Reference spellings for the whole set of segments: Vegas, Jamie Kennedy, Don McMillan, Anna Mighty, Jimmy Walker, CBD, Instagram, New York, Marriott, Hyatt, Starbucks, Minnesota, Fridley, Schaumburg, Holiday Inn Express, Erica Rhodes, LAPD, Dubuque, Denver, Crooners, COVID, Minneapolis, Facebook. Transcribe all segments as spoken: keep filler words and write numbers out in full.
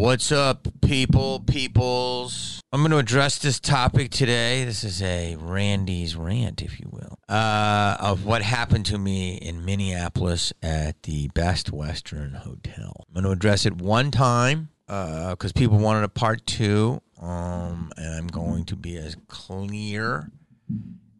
What's up, people, peoples? I'm going to address this topic today. This is a Randy's rant, if you will, uh, of what happened to me in Minneapolis at the Best Western Hotel. I'm going to address it one time because uh, people wanted a part two, um, and I'm going to be as clear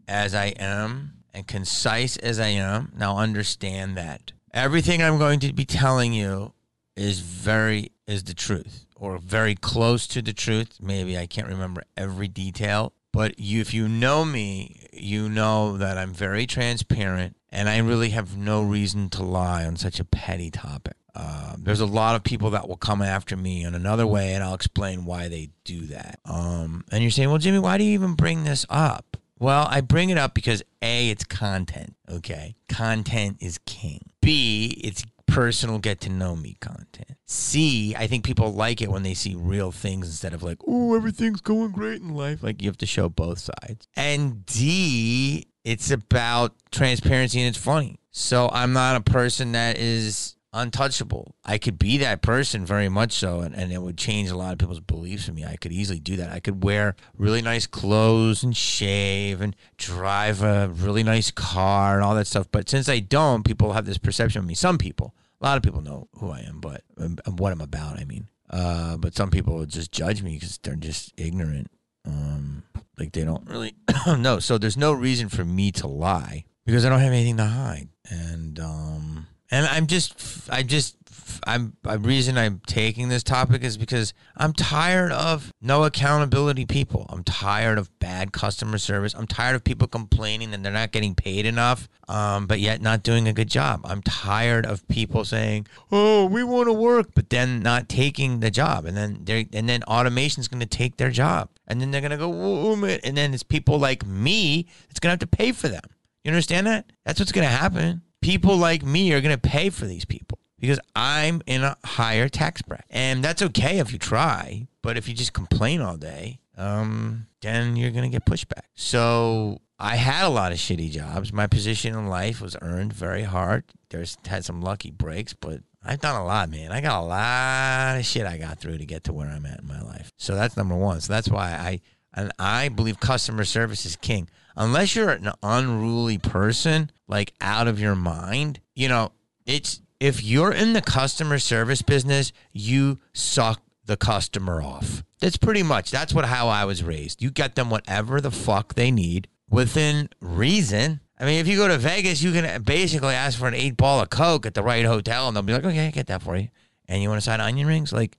as I am and concise as I am. Now, understand that everything I'm going to be telling you is very... is the truth, or very close to the truth. Maybe I can't remember every detail, but you, if you know me, you know that I'm very transparent, and I really have no reason to lie on such a petty topic. Uh, there's a lot of people that will come after me in another way, and I'll explain why they do that. Um, and you're saying, well, Jimmy, why do you even bring this up? Well, I bring it up because A, it's content, okay? Content is king. B, it's personal get-to-know-me content. C, I think people like it when they see real things instead of like, oh, everything's going great in life. Like, you have to show both sides. And D, it's about transparency and it's funny. So I'm not a person that is untouchable. I could be that person very much so, and, and it would change a lot of people's beliefs in me. I could easily do that. I could wear really nice clothes and shave and drive a really nice car and all that stuff. But since I don't, people have this perception of me. Some people. A lot of people know who I am, but um, what I'm about, I mean. Uh, but some people would just judge me because they're just ignorant. Um, like, they don't really know. So there's no reason for me to lie because I don't have anything to hide. And um, and I'm just, I just, I'm, the reason I'm taking this topic is because I'm tired of no accountability people. I'm tired of bad customer service. I'm tired of people complaining that they're not getting paid enough, um, but yet not doing a good job. I'm tired of people saying, oh, we want to work, but then not taking the job. And then they and then automation's going to take their job. And then they're going to go, woo, and then it's people like me that's going to have to pay for them. You understand that? That's what's going to happen. People like me are going to pay for these people, because I'm in a higher tax bracket. And that's okay if you try, but if you just complain all day, um, then you're going to get pushback. So I had a lot of shitty jobs. My position in life was earned very hard. There's had some lucky breaks, but I've done a lot, man. I got a lot of shit I got through to get to where I'm at in my life. So that's number one. So that's why I, and I believe customer service is king. Unless you're an unruly person, like out of your mind, you know, it's... if you're in the customer service business, you suck the customer off. That's pretty much, that's what how I was raised. You get them whatever the fuck they need within reason. I mean, if you go to Vegas, you can basically ask for an eight ball of Coke at the right hotel, and they'll be like, okay, I get that for you. And you want a side of onion rings? Like,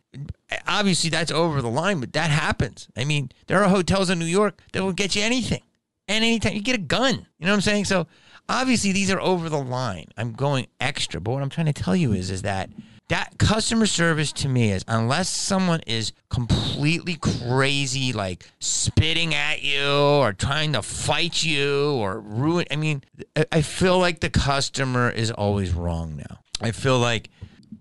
obviously that's over the line, but that happens. I mean, there are hotels in New York that will get you anything. And anytime you get a gun, you know what I'm saying? So obviously, these are over the line. I'm going extra, but what I'm trying to tell you is, is that that customer service to me is, unless someone is completely crazy, like spitting at you or trying to fight you or ruin, I mean, I feel like the customer is always wrong now. I feel like,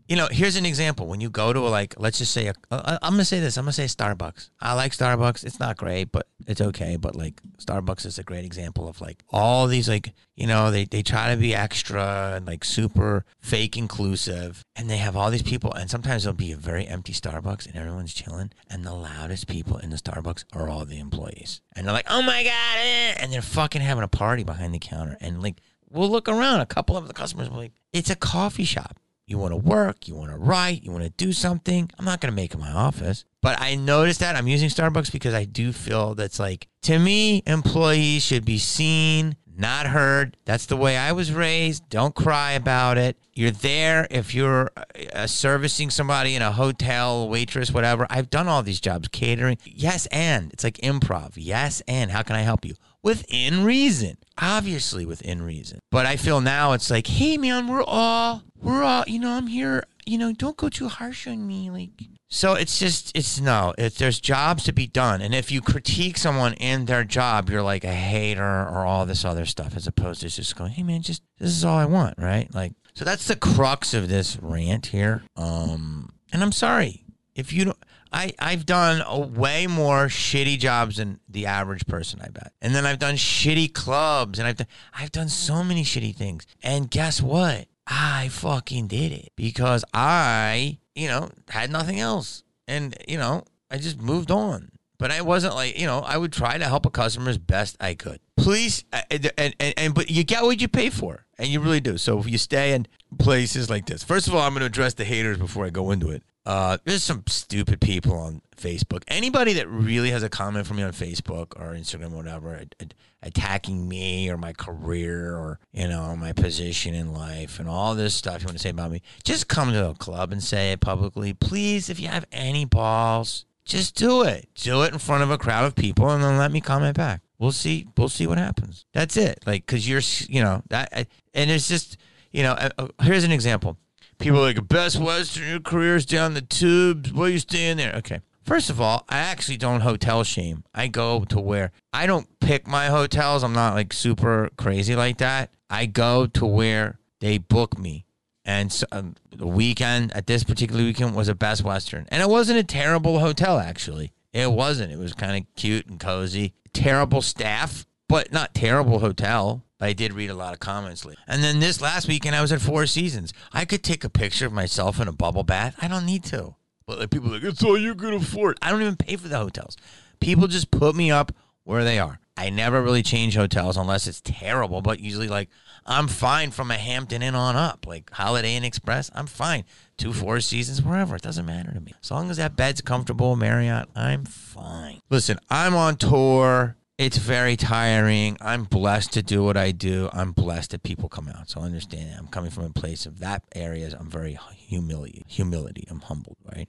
you know, here's an example. When you go to, a, like, let's just say, a, I'm going to say this. I'm going to say Starbucks. I like Starbucks. It's not great, but it's okay. But, like, Starbucks is a great example of, like, all these, like, you know, they, they try to be extra and, like, super fake inclusive. And they have all these people. And sometimes there'll be a very empty Starbucks and everyone's chilling. And the loudest people in the Starbucks are all the employees. And they're like, oh, my God. Eh. And they're fucking having a party behind the counter. And, like, we'll look around. A couple of the customers will be like, it's a coffee shop. You want to work, you want to write, you want to do something. I'm not going to make it my office. But I noticed that I'm using Starbucks because I do feel that's like, to me, employees should be seen, not heard. That's the way I was raised. Don't cry about it. You're there if you're uh, servicing somebody in a hotel, waitress, whatever. I've done all these jobs, catering. Yes, and. It's like improv. Yes, and. How can I help you? Within reason. Obviously within reason. But I feel now it's like, hey, man, we're all... We're all, you know, I'm here, you know, don't go too harsh on me. Like, so it's just, it's no, it's, there's jobs to be done. And if you critique someone in their job, you're like a hater or all this other stuff, as opposed to just going, hey, man, just, this is all I want. Right. Like, so that's the crux of this rant here. Um, and I'm sorry if you don't, I, I've done a way more shitty jobs than the average person, I bet. And then I've done shitty clubs and I've done, I've done so many shitty things. And guess what? I fucking did it because I, you know, had nothing else. and, you know, I just moved on. But I wasn't like, you know, I would try to help a customer as best I could. Please, and, and, and but you get what you pay for, and you really do. So if you stay in places like this, first of all, I'm going to address the haters before I go into it. Uh, there's some stupid people on Facebook. Anybody that really has a comment for me on Facebook or Instagram or whatever, ad- ad- attacking me or my career or, you know, my position in life and all this stuff you want to say about me, just come to a club and say it publicly. Please, if you have any balls, just do it. Do it in front of a crowd of people and then let me comment back. We'll see. We'll see what happens. That's it. Like, because you're, you know, that, and it's just, you know, uh, here's an example. People are like, Best Western, your career's down the tubes. Why are you staying there? Okay. First of all, I actually don't hotel shame. I go to where I don't pick my hotels. I'm not like super crazy like that. I go to where they book me. And so, um, the weekend, at this particular weekend, was a Best Western. And it wasn't a terrible hotel, actually. It wasn't. It was kind of cute and cozy. Terrible staff, but not terrible hotel. I did read a lot of comments lately. And then this last weekend, I was at Four Seasons. I could take a picture of myself in a bubble bath. I don't need to. But like, people are like, it's all you can afford. I don't even pay for the hotels. People just put me up where they are. I never really change hotels unless it's terrible. But usually, like, I'm fine from a Hampton Inn on up. Like, Holiday Inn Express, I'm fine. Two Four Seasons, wherever. It doesn't matter to me. As long as that bed's comfortable, Marriott, I'm fine. Listen, I'm on tour. It's very tiring. I'm blessed to do what I do. I'm blessed that people come out. So I understand that. I'm coming from a place of that areas. I'm very humility. Humility. I'm humbled, right?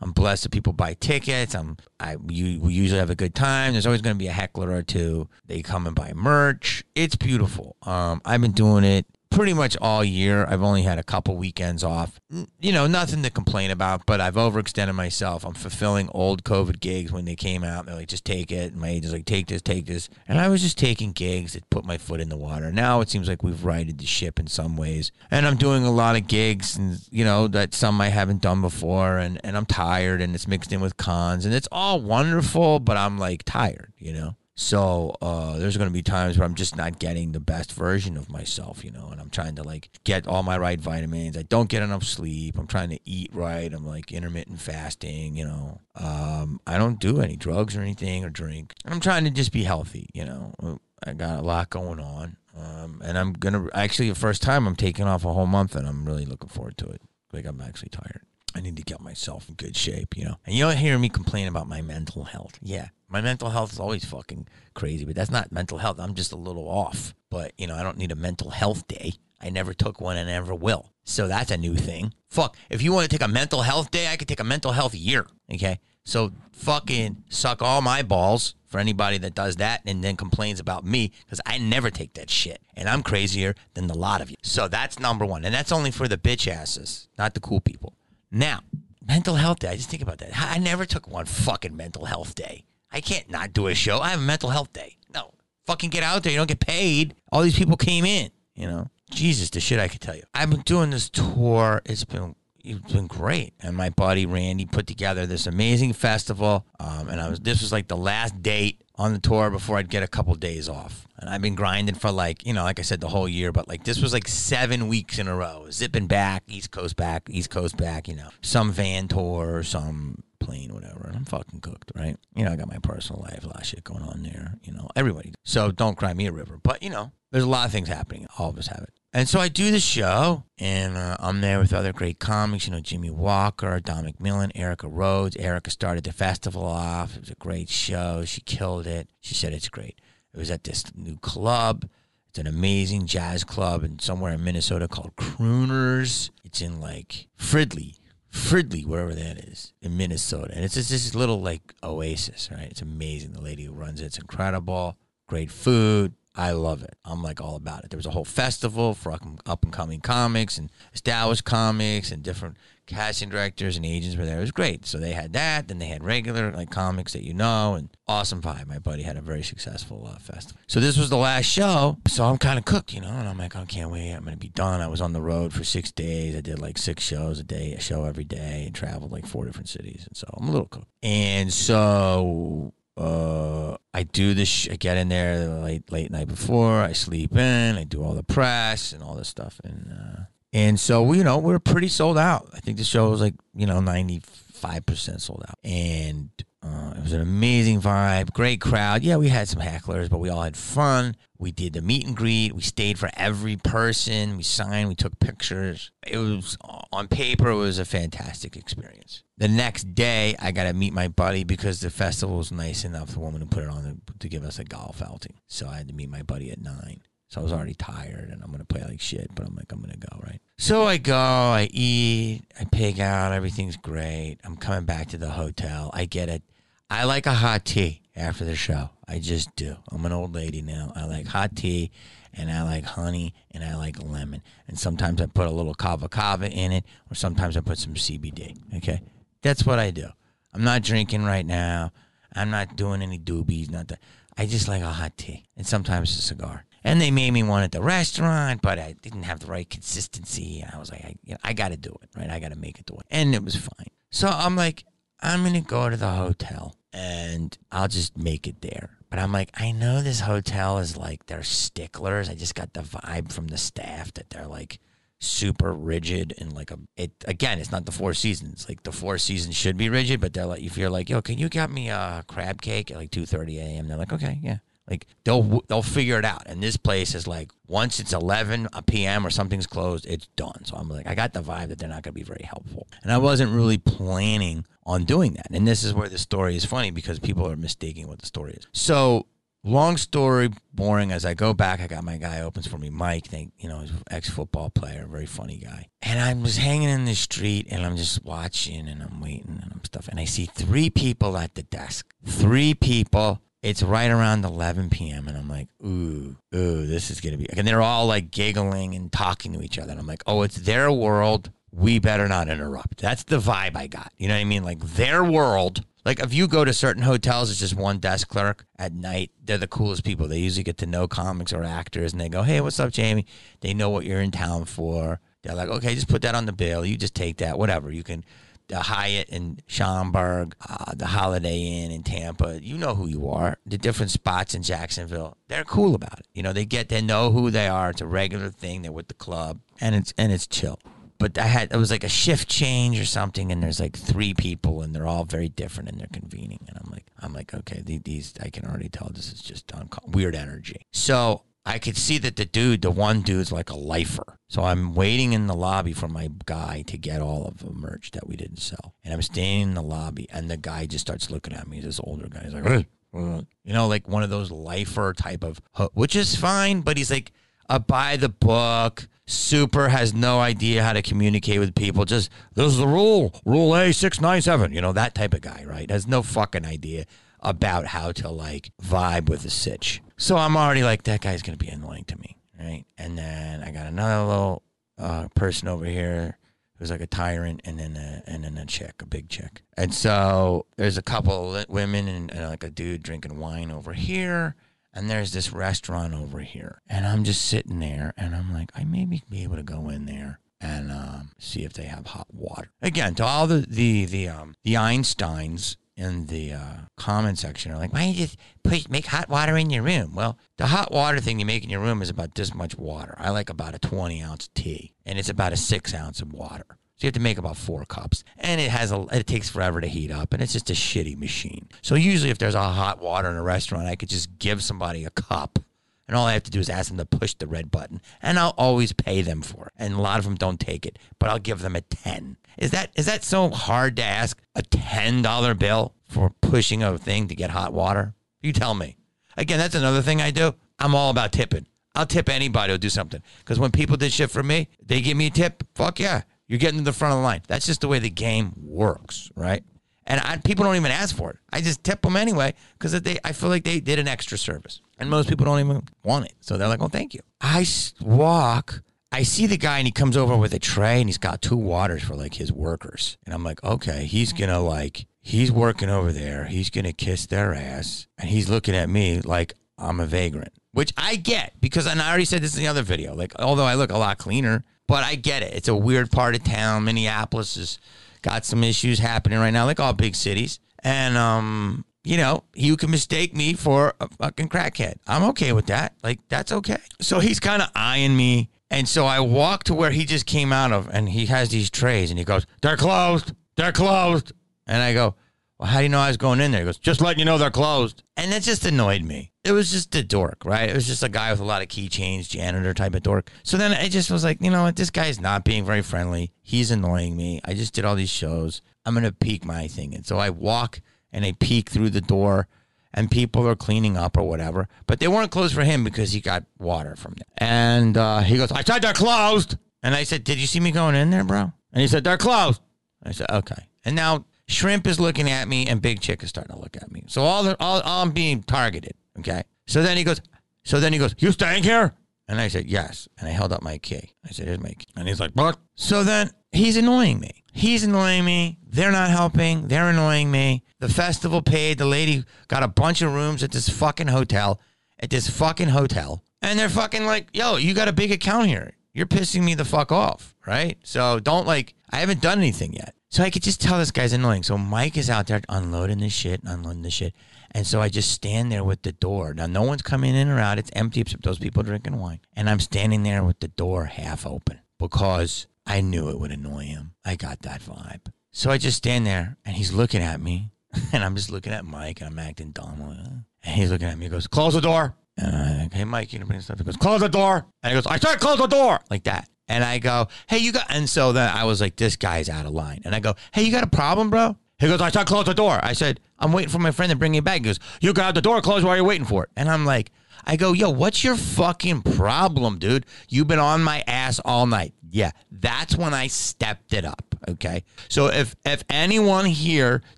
I'm blessed that people buy tickets. I'm. I. You, we usually have a good time. There's always going to be a heckler or two. They come and buy merch. It's beautiful. Um, I've been doing it pretty much all year. I've only had a couple weekends off. You know, nothing to complain about, but I've overextended myself. I'm fulfilling old COVID gigs when they came out. They're like, just take it. And my agent's like, take this, take this. And I was just taking gigs that put my foot in the water. Now it seems like we've righted the ship in some ways. And I'm doing a lot of gigs, and you know, that some I haven't done before. And, and I'm tired, and it's mixed in with cons. And it's all wonderful, but I'm like tired, you know? So uh, there's going to be times where I'm just not getting the best version of myself, you know, and I'm trying to, like, get all my right vitamins. I don't get enough sleep. I'm trying to eat right. I'm, like, intermittent fasting, you know. Um, I don't do any drugs or anything or drink. I'm trying to just be healthy, you know. I got a lot going on. Um, and I'm going to – actually, the first time I'm taking off a whole month, and I'm really looking forward to it. Like, I'm actually tired. I need to get myself in good shape, you know. And you don't hear me complain about my mental health. Yeah, my mental health is always fucking crazy, but that's not mental health. I'm just a little off. But, you know, I don't need a mental health day. I never took one and never will. So that's a new thing. Fuck, if you want to take a mental health day, I could take a mental health year, okay? So fucking suck all my balls for anybody that does that and then complains about me, because I never take that shit. And I'm crazier than the lot of you. So that's number one. And that's only for the bitch asses, not the cool people. Now, mental health day. I just think about that. I never took one fucking mental health day. I can't not do a show. I have a mental health day. No. Fucking get out there. You don't get paid. All these people came in, you know. Jesus, the shit I could tell you. I've been doing this tour. It's been it's been great. And my buddy Randy put together this amazing festival. Um, and I was this was like the last date on the tour before I'd get a couple days off. And I've been grinding for, like, you know, like I said, the whole year, but like this was like seven weeks in a row, zipping back, East Coast back, East Coast back, you know, some van tour, some plane, whatever. And I'm fucking cooked, right? You know, I got my personal life, a lot of shit going on there, you know, everybody. So don't cry me a river, but you know, there's a lot of things happening. All of us have it. And so I do the show, and uh, I'm there with other great comics, you know, Jimmy Walker, Don McMillan, Erica Rhodes. Erica started the festival off. It was a great show. She killed it. She said it's great. It was at this new club. It's an amazing jazz club in somewhere in Minnesota called Crooners. It's in, like, Fridley, Fridley, wherever that is, in Minnesota. And it's just this little, like, oasis, right? It's amazing. The lady who runs it, it's incredible. Great food. I love it. I'm, like, all about it. There was a whole festival for up-and-coming comics and established comics, and different casting directors and agents were there. It was great. So they had that. Then they had regular, like, comics that you know, and awesome vibe. My buddy had a very successful uh, festival. So this was the last show. So I'm kind of cooked, you know, and I'm like, I can't wait. I'm going to be done. I was on the road for six days. I did, like, six shows a day, a show every day, and traveled, like, four different cities. And so I'm a little cooked. And so... Uh, I do this. Sh- I get in there late, late night before. I sleep in. I do all the press and all this stuff, and uh, and so we, you know, we were pretty sold out. I think the show was like, you know, ninety five percent sold out. And uh, it was an amazing vibe, great crowd. Yeah, we had some hecklers, but we all had fun. We did the meet and greet. We stayed for every person. We signed. We took pictures. It was, on paper, it was a fantastic experience. The next day, I got to meet my buddy because the festival was nice enough, the woman who put it on, to give us a golf outing. So I had to meet my buddy at nine. So I was already tired, and I'm going to play like shit, but I'm like, I'm going to go, right? So I go, I eat, I pig out, everything's great. I'm coming back to the hotel. I get it. I like a hot tea after the show. I just do. I'm an old lady now. I like hot tea, and I like honey, and I like lemon. And sometimes I put a little kava kava in it, or sometimes I put some C B D, okay? That's what I do. I'm not drinking right now. I'm not doing any doobies, not that. I just like a hot tea, and sometimes a cigar. And they made me one at the restaurant, but I didn't have the right consistency. And I was like, I, you know, I got to do it, right? I got to make it to it. And it was fine. So I'm like, I'm going to go to the hotel, and I'll just make it there. But I'm like, I know this hotel is like, they're sticklers. I just got the vibe from the staff that they're like super rigid and like a, it again, it's not the Four Seasons. Like the Four Seasons should be rigid, but they're like, if you're like, yo, can you get me a crab cake at like two thirty a.m.? They're like, okay, yeah. Like, they'll they'll figure it out. And this place is like, once it's eleven p.m. or something's closed, it's done. So I'm like, I got the vibe that they're not going to be very helpful. And I wasn't really planning on doing that. And this is where the story is funny because people are mistaking what the story is. So long story, boring. As I go back, I got my guy opens for me, Mike. They, you know, he's an ex-football player, very funny guy. And I was hanging in the street, and I'm just watching, and I'm waiting, and I'm stuff. And I see three people at the desk. Three people. It's right around eleven p.m. and I'm like, ooh, ooh, this is going to be... And they're all like giggling and talking to each other. And I'm like, oh, it's their world. We better not interrupt. That's the vibe I got. You know what I mean? Like their world. Like if you go to certain hotels, it's just one desk clerk at night. They're the coolest people. They usually get to know comics or actors. And they go, hey, what's up, Jamie? They know what you're in town for. They're like, okay, just put that on the bill. You just take that. Whatever. You can... The Hyatt in Schaumburg, uh, the Holiday Inn in Tampa. You know who you are. The different spots in Jacksonville. They're cool about it. You know, they get, they know who they are. It's a regular thing. They're with the club. And it's, and it's chill. But I had, it was like a shift change or something. And there's like three people and they're all very different and they're convening. And I'm like, I'm like, okay, these, I can already tell this is just weird energy. So I could see that the dude, the one dude's like a lifer. So I'm waiting in the lobby for my guy to get all of the merch that we didn't sell. And I'm standing in the lobby, and the guy just starts looking at me. This older guy. He's like, hey. You know, like one of those lifer type of, which is fine, but he's like a by the book, super has no idea how to communicate with people. Just, this is the rule, rule A six ninety-seven, you know, that type of guy, right? Has no fucking idea about how to like vibe with a sitch. So I'm already like, that guy's going to be annoying to me, right? And then I got another little uh, person over here who's like a tyrant, and then a, and then a chick, a big chick. And so there's a couple of women and, and like a dude drinking wine over here, and there's this restaurant over here. And I'm just sitting there, and I'm like, I may be able to go in there and um, see if they have hot water. Again, to all the, the, the, um, the Einsteins, in the uh, comment section are like, why don't you just put, make hot water in your room? Well, the hot water thing you make in your room is about this much water. I like about a twenty-ounce tea, and it's about a six-ounce of water. So you have to make about four cups, and it has a, it takes forever to heat up, and it's just a shitty machine. So usually if there's a hot water in a restaurant, I could just give somebody a cup, and all I have to do is ask them to push the red button, and I'll always pay them for it. And a lot of them don't take it, but I'll give them a ten. Is that is that so hard to ask a ten dollar bill for pushing a thing to get hot water? You tell me. Again, that's another thing I do. I'm all about tipping. I'll tip anybody who'll do something. Because when people did shit for me, they give me a tip. Fuck yeah. You're getting to the front of the line. That's just the way the game works, right? And I, people don't even ask for it. I just tip them anyway because I feel like they did an extra service. And most people don't even want it. So they're like, oh, thank you. I walk. I see the guy, and he comes over with a tray, and he's got two waters for, like, his workers. And I'm like, okay, he's going to, like, he's working over there. He's going to kiss their ass. And he's looking at me like I'm a vagrant, which I get because, and I already said this in the other video, like, although I look a lot cleaner, but I get it. It's a weird part of town. Minneapolis has got some issues happening right now, like all big cities. And, um... you know, you can mistake me for a fucking crackhead. I'm okay with that. Like, that's okay. So he's kind of eyeing me. And so I walk to where he just came out of, and he has these trays, and he goes, they're closed. They're closed. And I go, well, how do you know I was going in there? He goes, just letting you know they're closed. And that just annoyed me. It was just a dork, right? It was just a guy with a lot of keychains, janitor type of dork. So then I just was like, you know what? This guy's not being very friendly. He's annoying me. I just did all these shows. I'm going to peek my thing. And so I walk and I peek through the door and people are cleaning up or whatever. But they weren't closed for him because he got water from them. And uh, he goes, I said they're closed. And I said, did you see me going in there, bro? And he said, they're closed. I said, okay. And now Shrimp is looking at me and Big Chick is starting to look at me. So all, the, all, all I'm being targeted, okay? So then he goes, so then he goes, you staying here? And I said, yes. And I held up my key. I said, here's my key. And he's like, what? So then he's annoying me. He's annoying me. They're not helping. They're annoying me. The festival paid. The lady got a bunch of rooms at this fucking hotel, at this fucking hotel. And they're fucking like, yo, you got a big account here. You're pissing me the fuck off, right? So don't like, I haven't done anything yet. So I could just tell this guy's annoying. So Mike is out there unloading this shit, unloading this shit. And so I just stand there with the door. Now, no one's coming in or out. It's empty except those people drinking wine. And I'm standing there with the door half open because I knew it would annoy him. I got that vibe. So I just stand there, and he's looking at me. And I'm just looking at Mike, and I'm acting dumb. And he's looking at me. He goes, close the door. And I'm like, hey, Mike, you know, bring stuff. He goes, close the door. And he goes, I said close the door. Like that. And I go, hey, you got, and so then I was like, this guy's out of line. And I go, hey, you got a problem, bro? He goes, I said, close the door. I said, I'm waiting for my friend to bring you back. He goes, you got the door closed while you're waiting for it. And I'm like, I go, yo, what's your fucking problem, dude? You've been on my ass all night. Yeah, that's when I stepped it up, okay? So if, if anyone here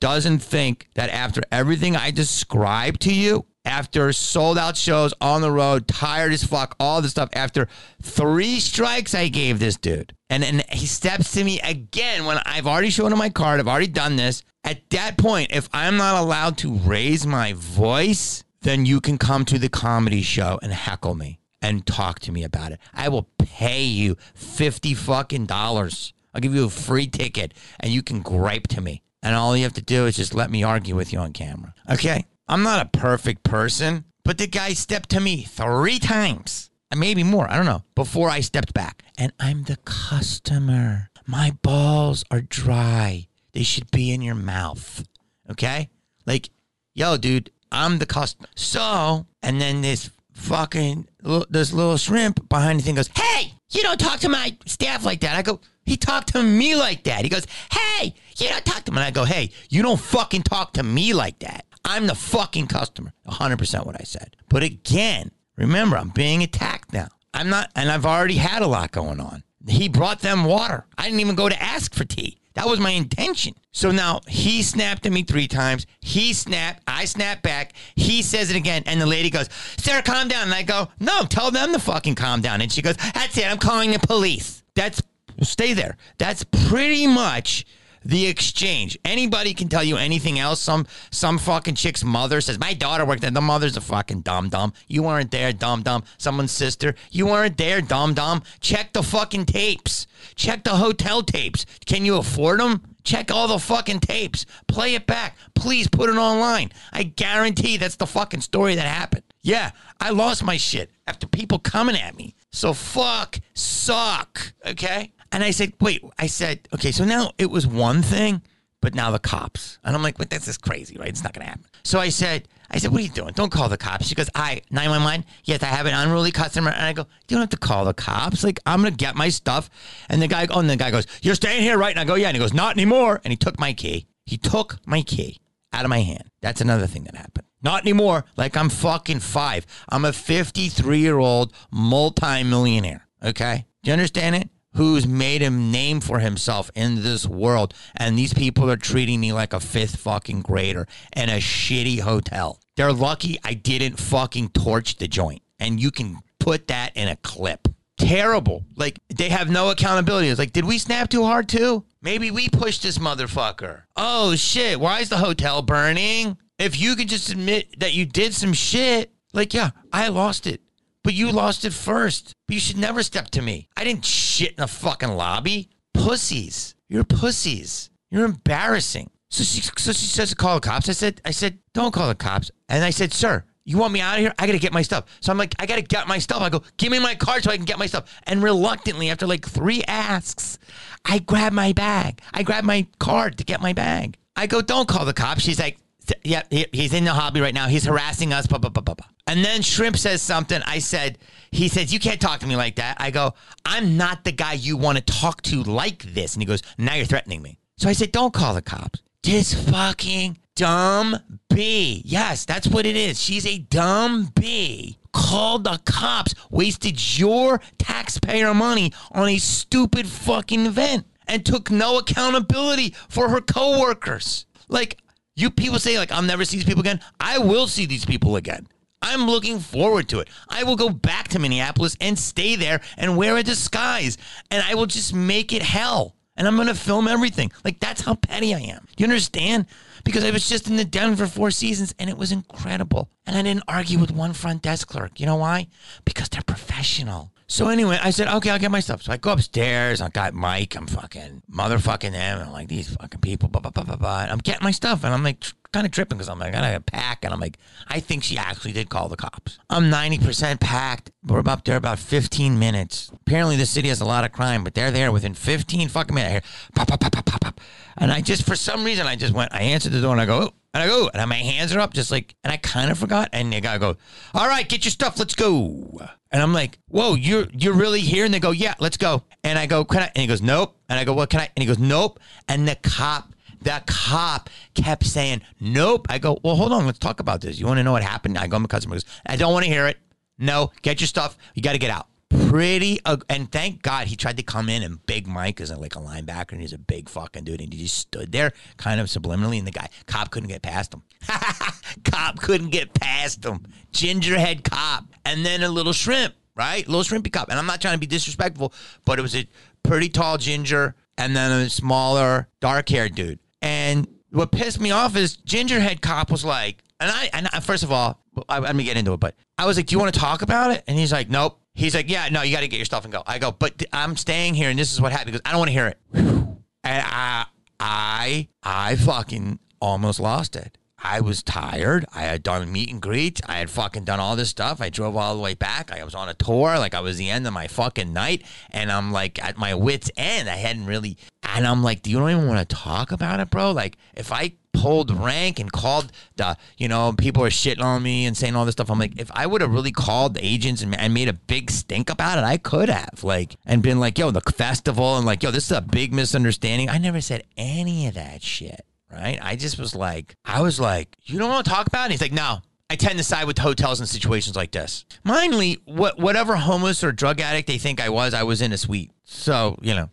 doesn't think that after everything I described to you, after sold-out shows on the road, tired as fuck, all this stuff. After three strikes I gave this dude. And then he steps to me again when I've already shown him my card. I've already done this. At that point, if I'm not allowed to raise my voice, then you can come to the comedy show and heckle me and talk to me about it. I will pay you fifty fucking dollars. I'll give you a free ticket, and you can gripe to me. And all you have to do is just let me argue with you on camera. Okay? I'm not a perfect person, but the guy stepped to me three times, maybe more, I don't know, before I stepped back. And I'm the customer. My balls are dry. They should be in your mouth, okay? Like, yo, dude, I'm the customer. So, and then this fucking, this little shrimp behind the thing goes, hey, you don't talk to my staff like that. I go, he talked to me like that. He goes, hey, you don't talk to me. And I go, hey, you don't fucking talk to me like that. I'm the fucking customer. one hundred percent what I said. But again, remember, I'm being attacked now. I'm not, and I've already had a lot going on. He brought them water. I didn't even go to ask for tea. That was my intention. So now he snapped at me three times. He snapped. I snapped back. He says it again. And the lady goes, Sarah, calm down. And I go, no, tell them to fucking calm down. And she goes, that's it. I'm calling the police. That's, stay there. That's pretty much the exchange. Anybody can tell you anything else. Some some fucking chick's mother says, my daughter worked there. The mother's a fucking dum-dum. You weren't there, dum-dum. Someone's sister. You weren't there, dum-dum. Check the fucking tapes. Check the hotel tapes. Can you afford them? Check all the fucking tapes. Play it back. Please put it online. I guarantee that's the fucking story that happened. Yeah, I lost my shit after people coming at me. So fuck, suck, okay? And I said, wait, I said, okay, so now it was one thing, but now the cops. And I'm like, wait, that's just crazy, right? It's not going to happen. So I said, I said, what are you doing? Don't call the cops. She goes, I, nine one one, yes, I have an unruly customer. And I go, you don't have to call the cops. Like, I'm going to get my stuff. And the guy, oh, and the guy goes, you're staying here, right? And I go, yeah. And he goes, not anymore. And he took my key. He took my key out of my hand. That's another thing that happened. Not anymore. Like, I'm fucking five. I'm a fifty-three-year-old multi-millionaire, okay? Do you understand it? Who's made a name for himself in this world, and these people are treating me like a fifth fucking grader in a shitty hotel. They're lucky I didn't fucking torch the joint, and you can put that in a clip. Terrible. Like, they have no accountability. It's like, did we snap too hard, too? Maybe we pushed this motherfucker. Oh, shit, why is the hotel burning? If you could just admit that you did some shit, like, yeah, I lost it. But you lost it first. But you should never step to me. I didn't shit in a fucking lobby. Pussies. You're pussies. You're embarrassing. So she, so she says to call the cops. I said, I said, don't call the cops. And I said, sir, you want me out of here? I got to get my stuff. So I'm like, I got to get my stuff. I go, give me my card so I can get my stuff. And reluctantly, after like three asks, I grab my bag. I grab my card to get my bag. I go, don't call the cops. She's like, yeah, he, he's in the lobby right now. He's harassing us, blah, blah, blah, blah, blah. And then Shrimp says something. I said, he says, you can't talk to me like that. I go, I'm not the guy you want to talk to like this. And he goes, now you're threatening me. So I said, don't call the cops. This fucking dumb bee. Yes, that's what it is. She's a dumb bee. Called the cops. Wasted your taxpayer money on a stupid fucking event. And took no accountability for her coworkers. Like, you people say, like, I'll never see these people again. I will see these people again. I'm looking forward to it. I will go back to Minneapolis and stay there and wear a disguise. And I will just make it hell. And I'm going to film everything. Like, that's how petty I am. You understand? Because I was just in the Denver Four Seasons, and it was incredible. And I didn't argue with one front desk clerk. You know why? Because they're professional. So anyway, I said, okay, I'll get my stuff. So I go upstairs. I got Mike. I'm fucking motherfucking them. I'm like, these fucking people, blah, blah, blah, blah, blah. I'm getting my stuff, and I'm like tr- kind of tripping because I'm like, I got a pack. And I'm like, I think she actually did call the cops. I'm ninety percent packed. We're up there about fifteen minutes. Apparently, the city has a lot of crime, but they're there within fifteen fucking minutes. I hear, pop, pop, pop, pop, pop, pop. And I just, for some reason, I just went, I answered the door, and I go, oh. And I go, and my hands are up, just like, and I kind of forgot. And the guy goes, all right, get your stuff, let's go. And I'm like, whoa, you're you're really here? And they go, yeah, let's go. And I go, can I? And he goes, nope. And I go, what can I? And he goes, nope. And the cop, the cop kept saying, nope. I go, well, hold on, let's talk about this. You want to know what happened? I go, my customer goes, I don't want to hear it. No, get your stuff. You got to get out. Pretty, uh, and thank God he tried to come in, and Big Mike is like a linebacker, and he's a big fucking dude, and he just stood there kind of subliminally, and the guy, cop couldn't get past him. Cop couldn't get past him. Gingerhead cop. And then a little shrimp, right? Little shrimpy cop. And I'm not trying to be disrespectful, but it was a pretty tall ginger, and then a smaller, dark-haired dude. And what pissed me off is Gingerhead cop was like, and I, and I, first of all, I, let me get into it, but I was like, do you want to talk about it? And he's like, nope. He's like, yeah, no, you got to get your stuff and go. I go, but th- I'm staying here, and this is what happened. He goes, I don't want to hear it. And I, I, I fucking almost lost it. I was tired. I had done meet and greets. I had fucking done all this stuff. I drove all the way back. I was on a tour. Like, I was the end of my fucking night. And I'm, like, at my wit's end. I hadn't really. And I'm like, do you don't even want to talk about it, bro? Like, if I pulled rank and called the, you know, people are shitting on me and saying all this stuff. I'm like, if I would have really called the agents and, and made a big stink about it, I could have, like, and been like, yo, the festival, and like, yo, this is a big misunderstanding. I never said any of that shit, right? I just was like, I was like, you don't want to talk about it? He's like, no. I tend to side with hotels in situations like this. Mainly, what whatever homeless or drug addict they think I was, I was in a suite. So, you know.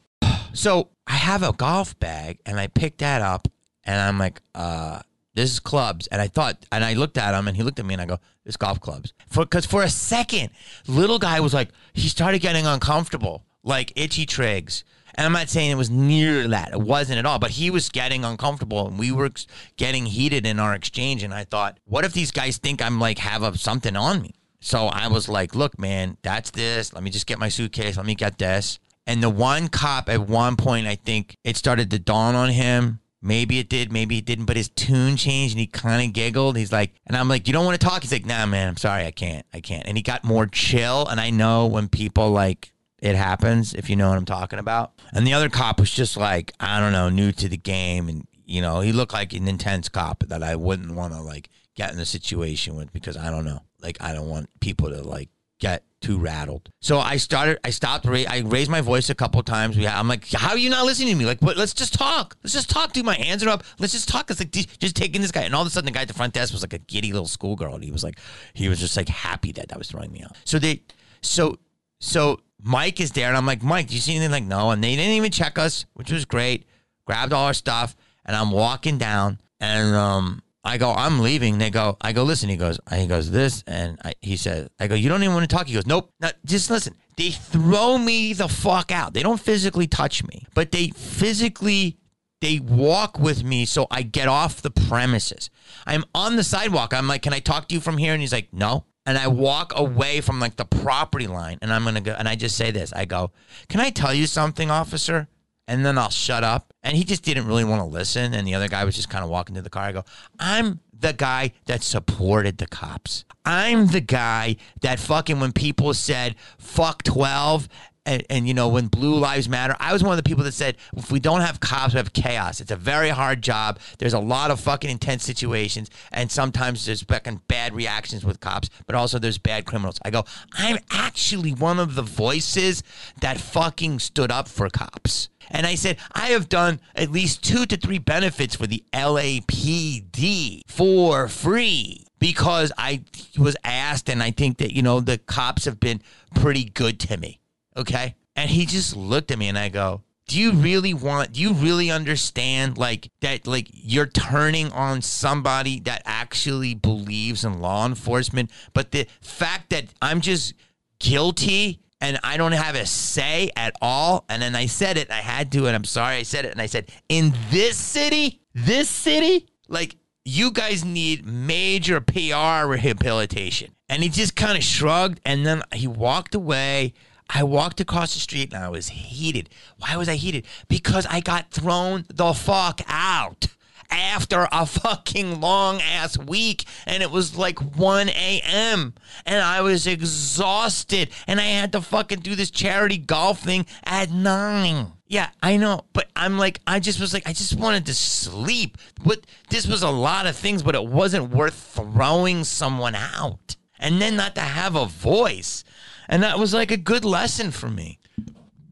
So, I have a golf bag, and I picked that up. And I'm like, uh, this is clubs. And I thought, and I looked at him, and he looked at me, and I go, it's golf clubs. For Because for a second, little guy was like, he started getting uncomfortable, like itchy trigs. And I'm not saying it was near that. It wasn't at all. But he was getting uncomfortable, and we were getting heated in our exchange. And I thought, what if these guys think I'm like, have a, something on me? So I was like, look, man, that's this. Let me just get my suitcase. Let me get this. And the one cop at one point, I think it started to dawn on him. Maybe it did, maybe it didn't, but his tune changed, and he kind of giggled. He's like, and I'm like, you don't want to talk? He's like, nah, man, I'm sorry, I can't, I can't. And he got more chill, and I know when people, like, it happens, if you know what I'm talking about. And the other cop was just like, I don't know, new to the game, and, you know, he looked like an intense cop that I wouldn't want to, like, get in a situation with because I don't know. Like, I don't want people to, like, get too rattled. So I started, I stopped, I raised my voice a couple times. We, I'm like, how are you not listening to me? Like, but let's just talk. Let's just talk, dude. My hands are up. Let's just talk. It's like, just taking this guy. And all of a sudden, the guy at the front desk was like a giddy little schoolgirl. And he was like, he was just like happy that that was throwing me out. So they, so, so Mike is there. And I'm like, Mike, do you see anything? Like, no. And they didn't even check us, which was great. Grabbed all our stuff. And I'm walking down. And, um, I go, I'm leaving. They go, I go, listen. He goes, he goes, this. And I, he says, I go, you don't even want to talk. He goes, nope. Now, just listen. They throw me the fuck out. They don't physically touch me, but they physically, they walk with me. So I get off the premises. I'm on the sidewalk. I'm like, can I talk to you from here? And he's like, no. And I walk away from like the property line, and I'm going to go. And I just say this, I go, can I tell you something, officer? And then I'll shut up. And he just didn't really want to listen. And the other guy was just kind of walking to the car. I go, I'm the guy that supported the cops. I'm the guy that fucking when people said, fuck twelve, and, and you know, when Blue Lives Matter, I was one of the people that said, if we don't have cops, we have chaos. It's a very hard job. There's a lot of fucking intense situations, and sometimes there's fucking bad reactions with cops, but also there's bad criminals. I go, I'm actually one of the voices that fucking stood up for cops. And I said, I have done at least two to three benefits for the L A P D for free because I was asked, and I think that, you know, the cops have been pretty good to me, okay? And he just looked at me and I go, do you really want, do you really understand, like, that, like, you're turning on somebody that actually believes in law enforcement, but the fact that I'm just guilty and I don't have a say at all. And then I said it. I had to, and I'm sorry I said it. And I said, in this city, this city, like, you guys need major P R rehabilitation. And he just kind of shrugged, and then he walked away. I walked across the street, and I was heated. Why was I heated? Because I got thrown the fuck out after a fucking long-ass week, and it was like one a.m., and I was exhausted, and I had to fucking do this charity golf thing at nine. Yeah, I know, but I'm like, I just was like, I just wanted to sleep. But this was a lot of things, but it wasn't worth throwing someone out, and then not to have a voice. And that was like a good lesson for me,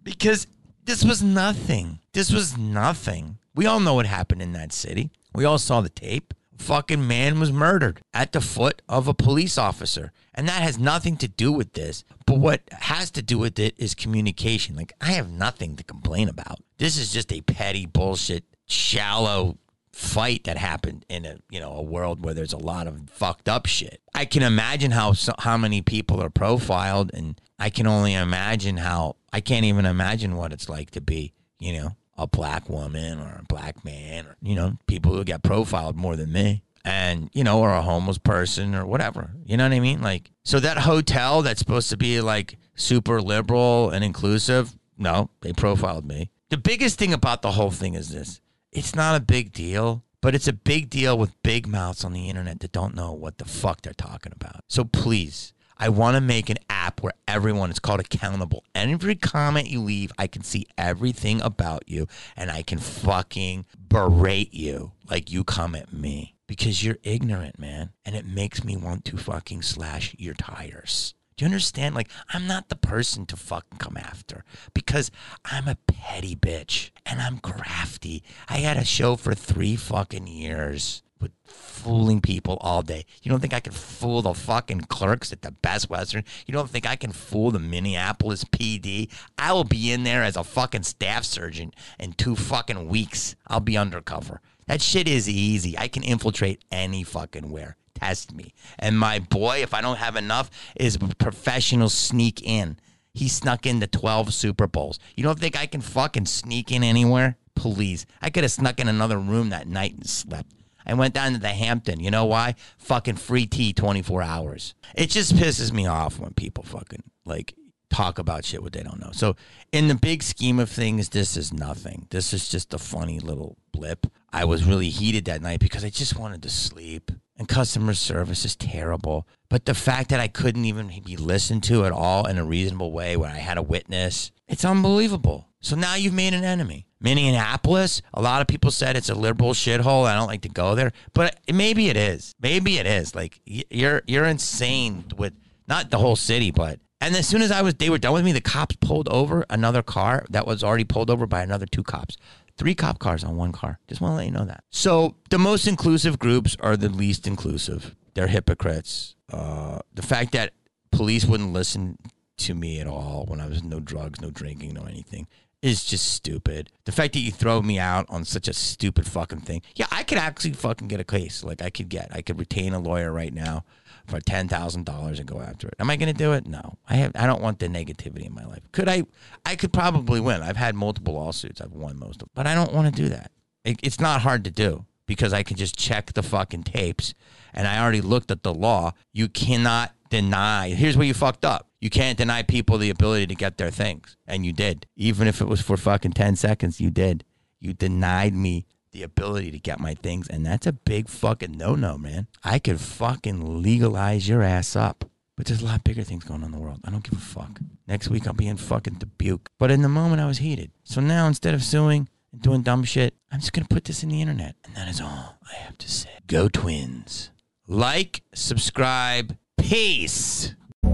because this was nothing. This was nothing. We all know what happened in that city. We all saw the tape. A fucking man was murdered at the foot of a police officer. And that has nothing to do with this. But what has to do with it is communication. Like, I have nothing to complain about. This is just a petty bullshit, shallow fight that happened in a, you know, a world where there's a lot of fucked up shit. I can imagine how how many people are profiled, and I can only imagine how, I can't even imagine what it's like to be, you know, a black woman or a black man, or, you know, people who get profiled more than me, and, you know, or a homeless person or whatever. You know what I mean? Like, so that hotel that's supposed to be like super liberal and inclusive, no, they profiled me. The biggest thing about the whole thing is this. It's not a big deal, but it's a big deal with big mouths on the internet that don't know what the fuck they're talking about. So please, I want to make an app where everyone is called accountable. Every comment you leave, I can see everything about you, and I can fucking berate you like you come at me, because you're ignorant, man, and it makes me want to fucking slash your tires. Do you understand? Like, I'm not the person to fucking come after, because I'm a petty bitch, and I'm crafty. I had a show for three fucking years with fooling people all day. You don't think I can fool the fucking clerks at the Best Western? You don't think I can fool the Minneapolis P D? I will be in there as a fucking staff surgeon in two fucking weeks. I'll be undercover. That shit is easy. I can infiltrate any fucking where. Test me. And my boy, if I don't have enough, is a professional sneak in. He snuck into twelve Super Bowls. You don't think I can fucking sneak in anywhere? Please. I could have snuck in another room that night and slept. I went down to the Hampton. You know why? Fucking free tea twenty-four hours. It just pisses me off when people fucking, like, talk about shit what they don't know. So in the big scheme of things, this is nothing. This is just a funny little blip. I was really heated that night because I just wanted to sleep. And customer service is terrible. But the fact that I couldn't even be listened to at all in a reasonable way where I had a witness, it's unbelievable. So now you've made an enemy. Minneapolis, a lot of people said it's a liberal shithole. I don't like to go there, but maybe it is. Maybe it is. Like, you're you're insane with not the whole city, but. And as soon as I was, they were done with me. The cops pulled over another car that was already pulled over by another two cops. Three cop cars on one car. Just want to let you know that. So the most inclusive groups are the least inclusive. They're hypocrites. Uh, the fact that police wouldn't listen to me at all when I was no drugs, no drinking, no anything. It's just stupid. The fact that you throw me out on such a stupid fucking thing. Yeah, I could actually fucking get a case. Like, I could get, I could retain a lawyer right now for ten thousand dollars and go after it. Am I going to do it? No. I have. I don't want the negativity in my life. Could I? I could probably win. I've had multiple lawsuits. I've won most of them. But I don't want to do that. It, it's not hard to do, because I can just check the fucking tapes. And I already looked at the law. You cannot deny. Here's where you fucked up. You can't deny people the ability to get their things. And you did. Even if it was for fucking ten seconds, you did. You denied me the ability to get my things, and that's a big fucking no-no, man. I could fucking legalize your ass up. But there's a lot bigger things going on in the world. I don't give a fuck. Next week, I'll be in fucking Dubuque. But in the moment, I was heated. So now, instead of suing and doing dumb shit, I'm just going to put this in the internet. And that is all I have to say. Go Twins. Like, subscribe, peace.